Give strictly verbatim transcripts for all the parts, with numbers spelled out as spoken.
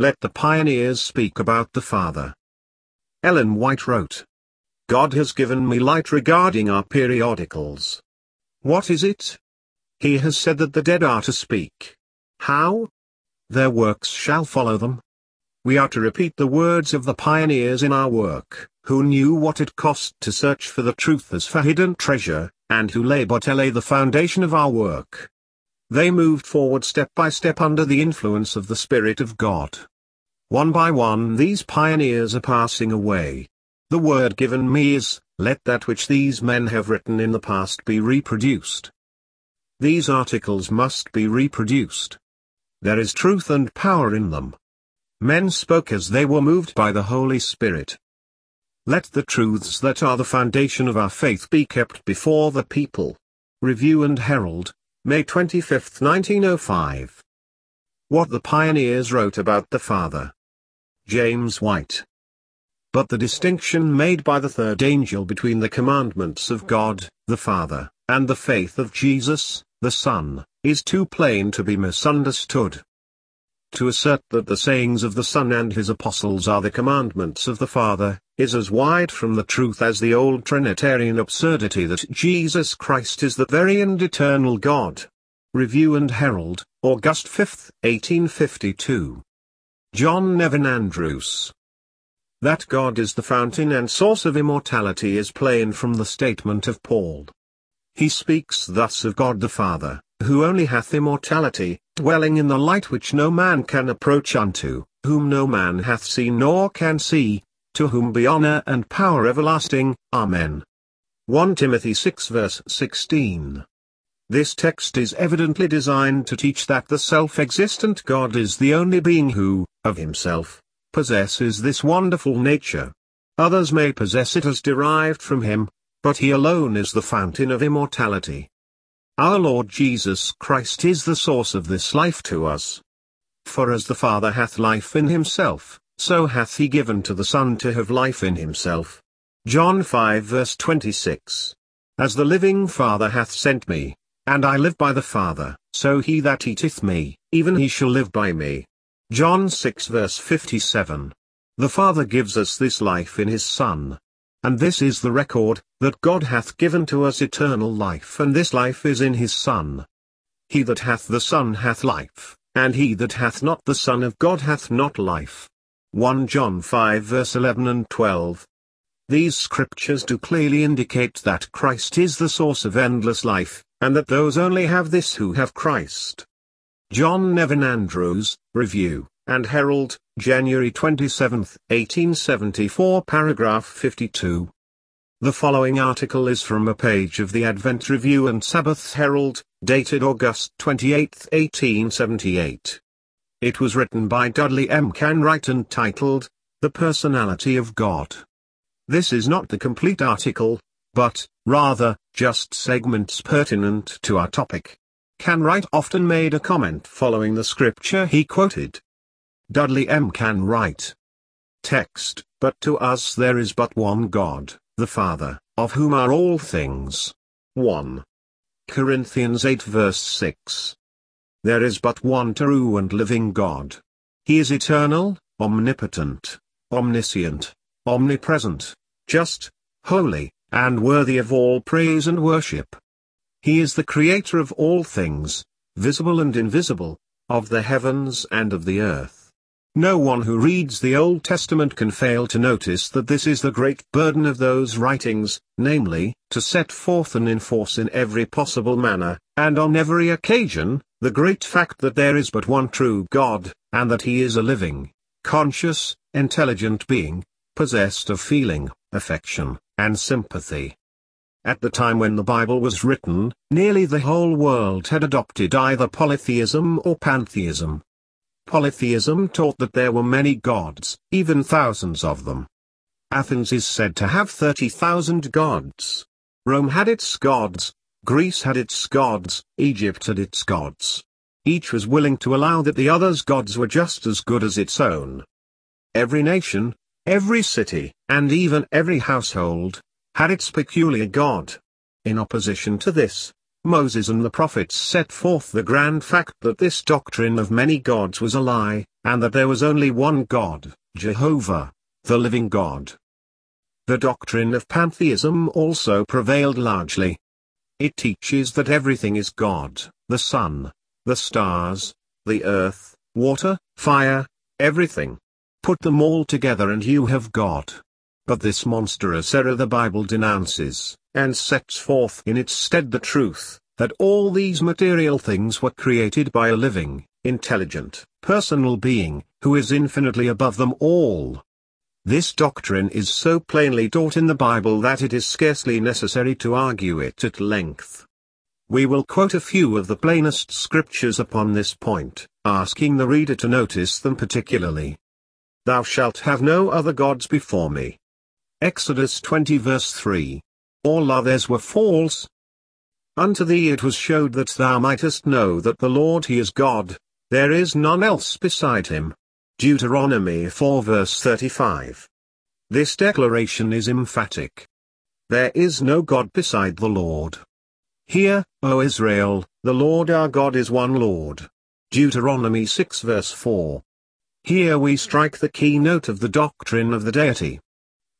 Let the pioneers speak about the Father. Ellen White wrote, God has given me light regarding our periodicals. What is it? He has said that the dead are to speak. How? Their works shall follow them. We are to repeat the words of the pioneers in our work, who knew what it cost to search for the truth as for hidden treasure, and who lay but lay the foundation of our work. They moved forward step by step under the influence of the Spirit of God. One by one these pioneers are passing away. The word given me is, let that which these men have written in the past be reproduced. These articles must be reproduced. There is truth and power in them. Men spoke as they were moved by the Holy Spirit. Let the truths that are the foundation of our faith be kept before the people. Review and Herald, May twenty-fifth, nineteen oh five. What the pioneers wrote about the Father. James White. But the distinction made by the third angel between the commandments of God, the Father, and the faith of Jesus, the Son, is too plain to be misunderstood. To assert that the sayings of the Son and his apostles are the commandments of the Father, is as wide from the truth as the old Trinitarian absurdity that Jesus Christ is the very and eternal God. Review and Herald, August fifth, eighteen fifty-two. John Nevin Andrews. That God is the fountain and source of immortality is plain from the statement of Paul. He speaks thus of God the Father, who only hath immortality, dwelling in the light which no man can approach unto, whom no man hath seen nor can see, to whom be honour and power everlasting, Amen. First Timothy six verse sixteen. This text is evidently designed to teach that the self-existent God is the only being who, of himself, possesses this wonderful nature. Others may possess it as derived from him, but he alone is the fountain of immortality. Our Lord Jesus Christ is the source of this life to us. For as the Father hath life in himself, so hath he given to the Son to have life in himself. John five verse twenty-six. As the living Father hath sent me, and I live by the Father, so he that eateth me, even he shall live by me. John six verse fifty-seven. The Father gives us this life in his Son. And this is the record, that God hath given to us eternal life, and this life is in his Son. He that hath the Son hath life, and he that hath not the Son of God hath not life. First John five verse eleven and twelve. These scriptures do clearly indicate that Christ is the source of endless life, and that those only have this who have Christ. John Nevin Andrews, Review and Herald, January twenty-seventh, eighteen seventy-four, paragraph fifty-two. The following article is from a page of the Advent Review and Sabbath Herald, dated August twenty-eighth, eighteen seventy-eight. It was written by Dudley M. Canright and titled, The Personality of God. This is not the complete article, but, rather, just segments pertinent to our topic. Canright often made a comment following the scripture he quoted. Dudley M. Canright. Text, But to us there is but one God, the Father, of whom are all things. First Corinthians eight verse six. There is but one true and living God. He is eternal, omnipotent, omniscient, omnipresent, just, holy, and worthy of all praise and worship. He is the creator of all things, visible and invisible, of the heavens and of the earth. No one who reads the Old Testament can fail to notice that this is the great burden of those writings, namely, to set forth and enforce in every possible manner, and on every occasion, the great fact that there is but one true God, and that he is a living, conscious, intelligent being, possessed of feeling, affection, and sympathy. At the time when the Bible was written, nearly the whole world had adopted either polytheism or pantheism. Polytheism taught that there were many gods, even thousands of them. Athens is said to have thirty thousand gods. Rome had its gods, Greece had its gods, Egypt had its gods. Each was willing to allow that the other's gods were just as good as its own. Every nation, every city, and even every household, had its peculiar God. In opposition to this, Moses and the prophets set forth the grand fact that this doctrine of many gods was a lie, and that there was only one God, Jehovah, the living God. The doctrine of pantheism also prevailed largely. It teaches that everything is God, the sun, the stars, the earth, water, fire, everything. Put them all together and you have God. But this monstrous error the Bible denounces, and sets forth in its stead the truth, that all these material things were created by a living, intelligent, personal being, who is infinitely above them all. This doctrine is so plainly taught in the Bible that it is scarcely necessary to argue it at length. We will quote a few of the plainest scriptures upon this point, asking the reader to notice them particularly. Thou shalt have no other gods before me. Exodus twenty verse three. All others were false. Unto thee it was showed that thou mightest know that the Lord he is God, there is none else beside him. Deuteronomy four verse thirty-five. This declaration is emphatic. There is no God beside the Lord. Hear, O Israel, the Lord our God is one Lord. Deuteronomy six verse four. Here we strike the keynote of the doctrine of the deity.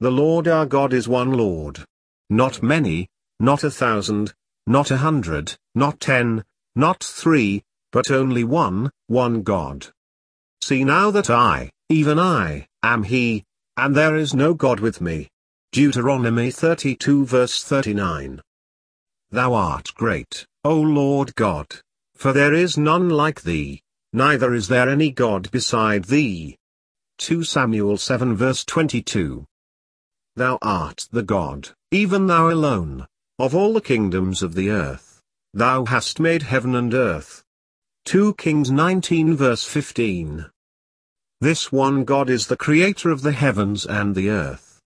The Lord our God is one Lord. Not many, not a thousand, not a hundred, not ten, not three, but only one, one God. See now that I, even I, am he, and there is no God with me. Deuteronomy thirty-two verse thirty-nine. Thou art great, O Lord God, for there is none like thee, neither is there any God beside thee. Second Samuel seven verse twenty-two. Thou art the God, even thou alone, of all the kingdoms of the earth. Thou hast made heaven and earth. Second Kings nineteen verse fifteen. This one God is the creator of the heavens and the earth.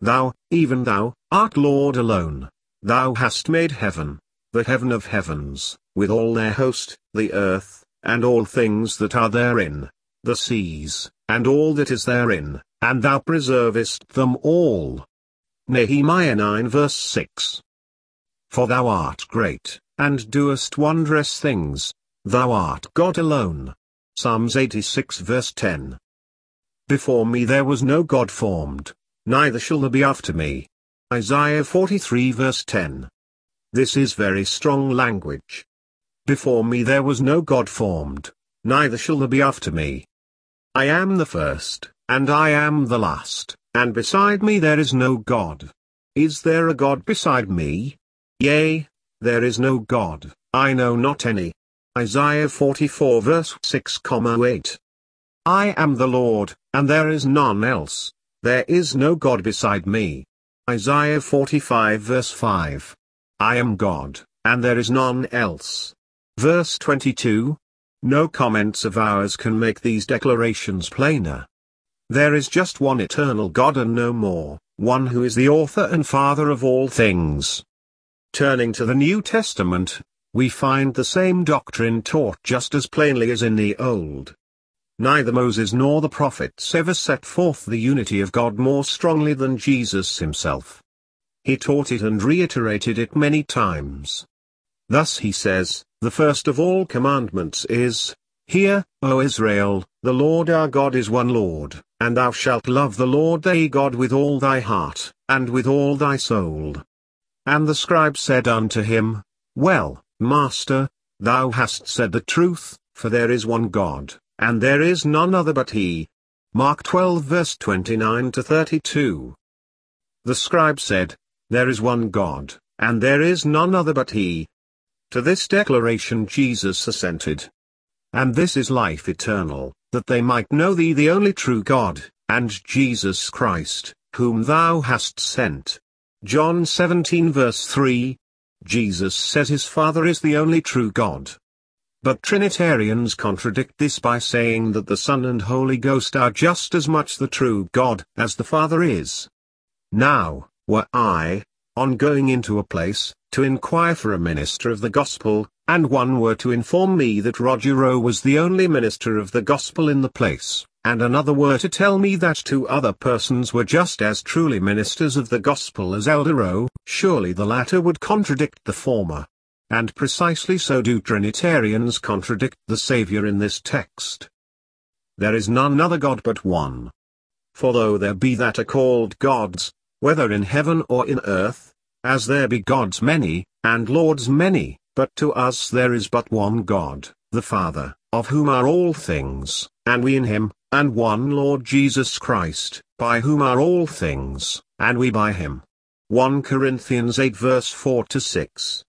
Thou, even thou, art Lord alone. Thou hast made heaven, the heaven of heavens, with all their host, the earth, and all things that are therein, the seas, and all that is therein, and thou preservest them all. Nehemiah nine verse six. For thou art great, and doest wondrous things. Thou art God alone. Psalms eighty-six verse ten. Before me there was no God formed, neither shall there be after me. Isaiah forty-three verse ten. This is very strong language. Before me there was no God formed, neither shall there be after me. I am the first, and I am the last, and beside me there is no God. Is there a God beside me? Yea, there is no God, I know not any. Isaiah forty-four verse six to eight. I am the Lord, and there is none else, there is no God beside me. Isaiah forty-five verse five. I am God, and there is none else. Verse twenty-two. No comments of ours can make these declarations plainer. There is just one eternal God and no more, one who is the author and father of all things. Turning to the New Testament, we find the same doctrine taught just as plainly as in the Old. Neither Moses nor the prophets ever set forth the unity of God more strongly than Jesus himself. He taught it and reiterated it many times. Thus he says, the first of all commandments is, Hear, O Israel, the Lord our God is one Lord, and thou shalt love the Lord thy God with all thy heart, and with all thy soul. And the scribe said unto him, Well, Master, thou hast said the truth, for there is one God, and there is none other but he. Mark twelve verse twenty-nine to thirty-two. The scribe said, There is one God, and there is none other but he. To this declaration Jesus assented. And this is life eternal, that they might know thee the only true God, and Jesus Christ, whom thou hast sent. John seventeen verse three. Jesus says his Father is the only true God. But Trinitarians contradict this by saying that the Son and Holy Ghost are just as much the true God as the Father is. Now, were I, on going into a place, to inquire for a minister of the gospel, and one were to inform me that Rogero was the only minister of the gospel in the place, and another were to tell me that two other persons were just as truly ministers of the gospel as Eldero, surely the latter would contradict the former. And precisely so do Trinitarians contradict the Saviour in this text. There is none other God but one. For though there be that are called gods, whether in heaven or in earth, as there be gods many, and lords many, but to us there is but one God, the Father, of whom are all things, and we in him, and one Lord Jesus Christ, by whom are all things, and we by him. First Corinthians eight verse four to six.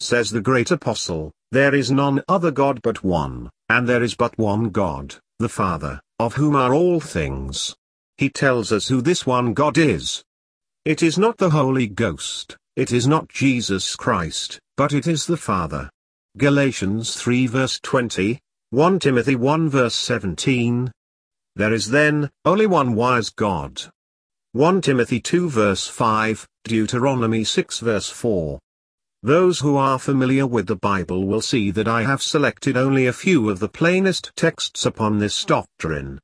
Says the great apostle, there is none other God but one, and there is but one God, the Father, of whom are all things. He tells us who this one God is. It is not the Holy Ghost, it is not Jesus Christ, but it is the Father. Galatians three verse twenty, First Timothy one verse seventeen. There is then only one wise God. First Timothy two verse five, Deuteronomy six verse four. Those who are familiar with the Bible will see that I have selected only a few of the plainest texts upon this doctrine.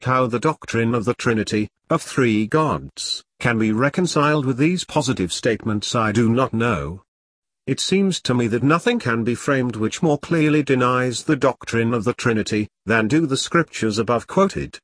How the doctrine of the Trinity, of three gods, can be reconciled with these positive statements I do not know. It seems to me that nothing can be framed which more clearly denies the doctrine of the Trinity than do the scriptures above quoted.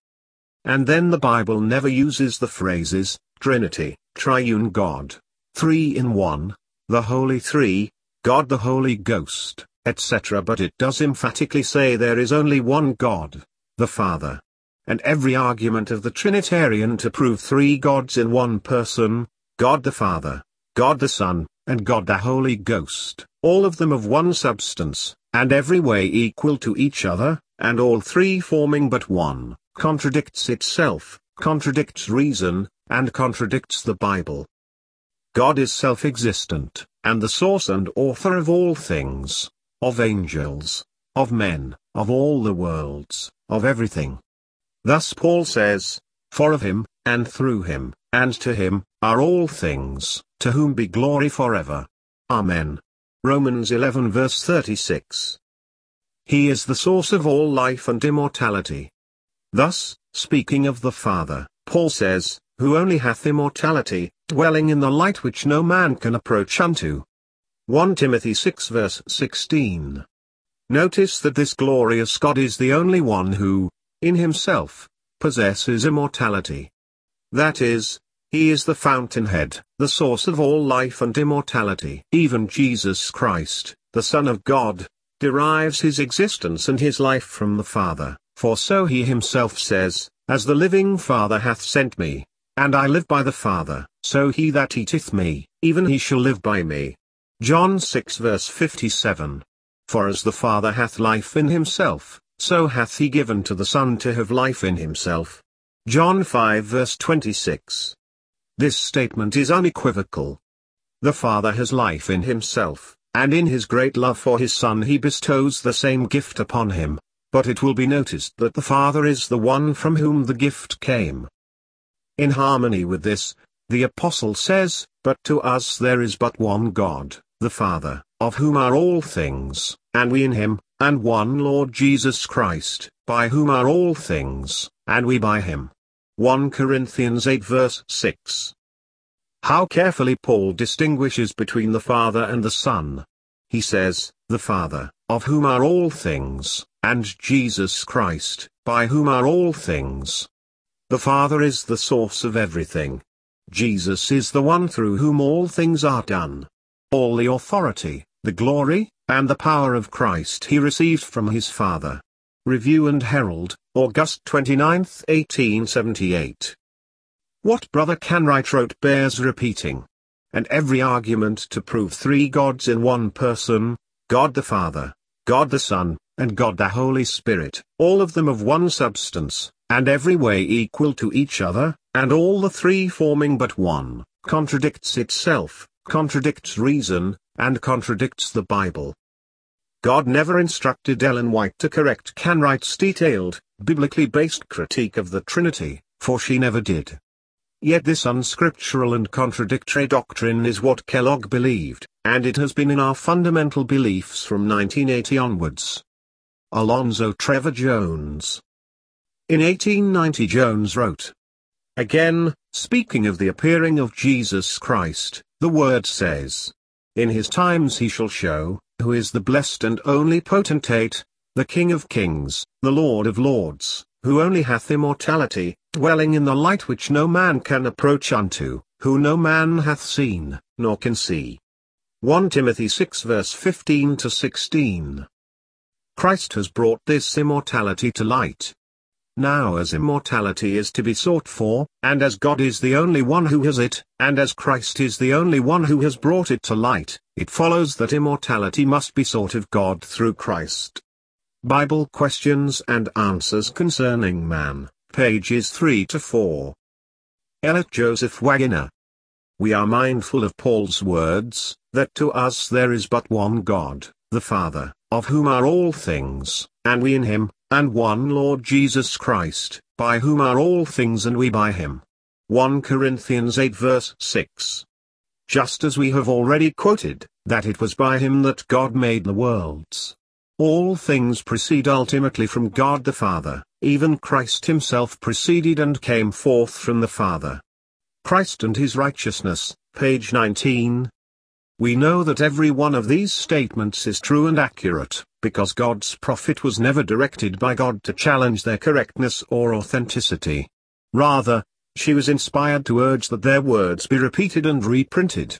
And then the Bible never uses the phrases, Trinity, Triune God, Three in One, the Holy Three, God the Holy Ghost, et cetera. But it does emphatically say there is only one God, the Father. And every argument of the Trinitarian to prove three gods in one person, God the Father, God the Son, and God the Holy Ghost, all of them of one substance, and every way equal to each other, and all three forming but one, contradicts itself, contradicts reason, and contradicts the Bible. God is self-existent, and the source and author of all things, of angels, of men, of all the worlds, of everything. Thus Paul says, for of him, and through him, and to him, are all things, to whom be glory forever. Amen. Romans eleven verse thirty-six. He is the source of all life and immortality. Thus, speaking of the Father, Paul says, who only hath immortality, dwelling in the light which no man can approach unto. First Timothy six verse sixteen. Notice that this glorious God is the only one who, in himself, possesses immortality. That is, he is the fountainhead, the source of all life and immortality. Even Jesus Christ, the Son of God, derives his existence and his life from the Father, for so he himself says, as the living Father hath sent me, and I live by the Father, so he that eateth me, even he shall live by me. John six verse fifty-seven. For as the Father hath life in himself, so hath he given to the Son to have life in himself. John five verse twenty-six. This statement is unequivocal. The Father has life in himself, and in his great love for his Son he bestows the same gift upon him, but it will be noticed that the Father is the one from whom the gift came. In harmony with this, the Apostle says, but to us there is but one God, the Father, of whom are all things, and we in him, and one Lord Jesus Christ, by whom are all things, and we by him. First Corinthians eight verse six. How carefully Paul distinguishes between the Father and the Son. He says, the Father, of whom are all things, and Jesus Christ, by whom are all things. The Father is the source of everything. Jesus is the one through whom all things are done. All the authority, the glory, and the power of Christ he received from his Father. Review and Herald, August twenty-ninth, eighteen seventy-eight. What Brother Canright wrote bears repeating. And every argument to prove three gods in one person, God the Father, God the Son, and God the Holy Spirit, all of them of one substance, and every way equal to each other, and all the three forming but one, contradicts itself, contradicts reason, and contradicts the Bible. God never instructed Ellen White to correct Canright's detailed, biblically based critique of the Trinity, for she never did. Yet this unscriptural and contradictory doctrine is what Kellogg believed, and it has been in our fundamental beliefs from nineteen eighty onwards. Alonzo Trevor Jones. In eighteen ninety Jones wrote, again, speaking of the appearing of Jesus Christ, the Word says, in his times he shall show, who is the blessed and only potentate, the King of kings, the Lord of lords, who only hath immortality, dwelling in the light which no man can approach unto, who no man hath seen, nor can see. First Timothy six verse fifteen to sixteen. Christ has brought this immortality to light. Now as immortality is to be sought for, and as God is the only one who has it, and as Christ is the only one who has brought it to light, it follows that immortality must be sought of God through Christ. Bible Questions and Answers Concerning Man, pages three to four. Elliott Joseph Wagner. We are mindful of Paul's words, that to us there is but one God, the Father, of whom are all things, and we in him, and one Lord Jesus Christ, by whom are all things and we by him. First Corinthians eight verse six. Just as we have already quoted, that it was by him that God made the worlds. All things proceed ultimately from God the Father, even Christ himself proceeded and came forth from the Father. Christ and his righteousness, page nineteen. We know that every one of these statements is true and accurate, because God's prophet was never directed by God to challenge their correctness or authenticity. Rather, she was inspired to urge that their words be repeated and reprinted.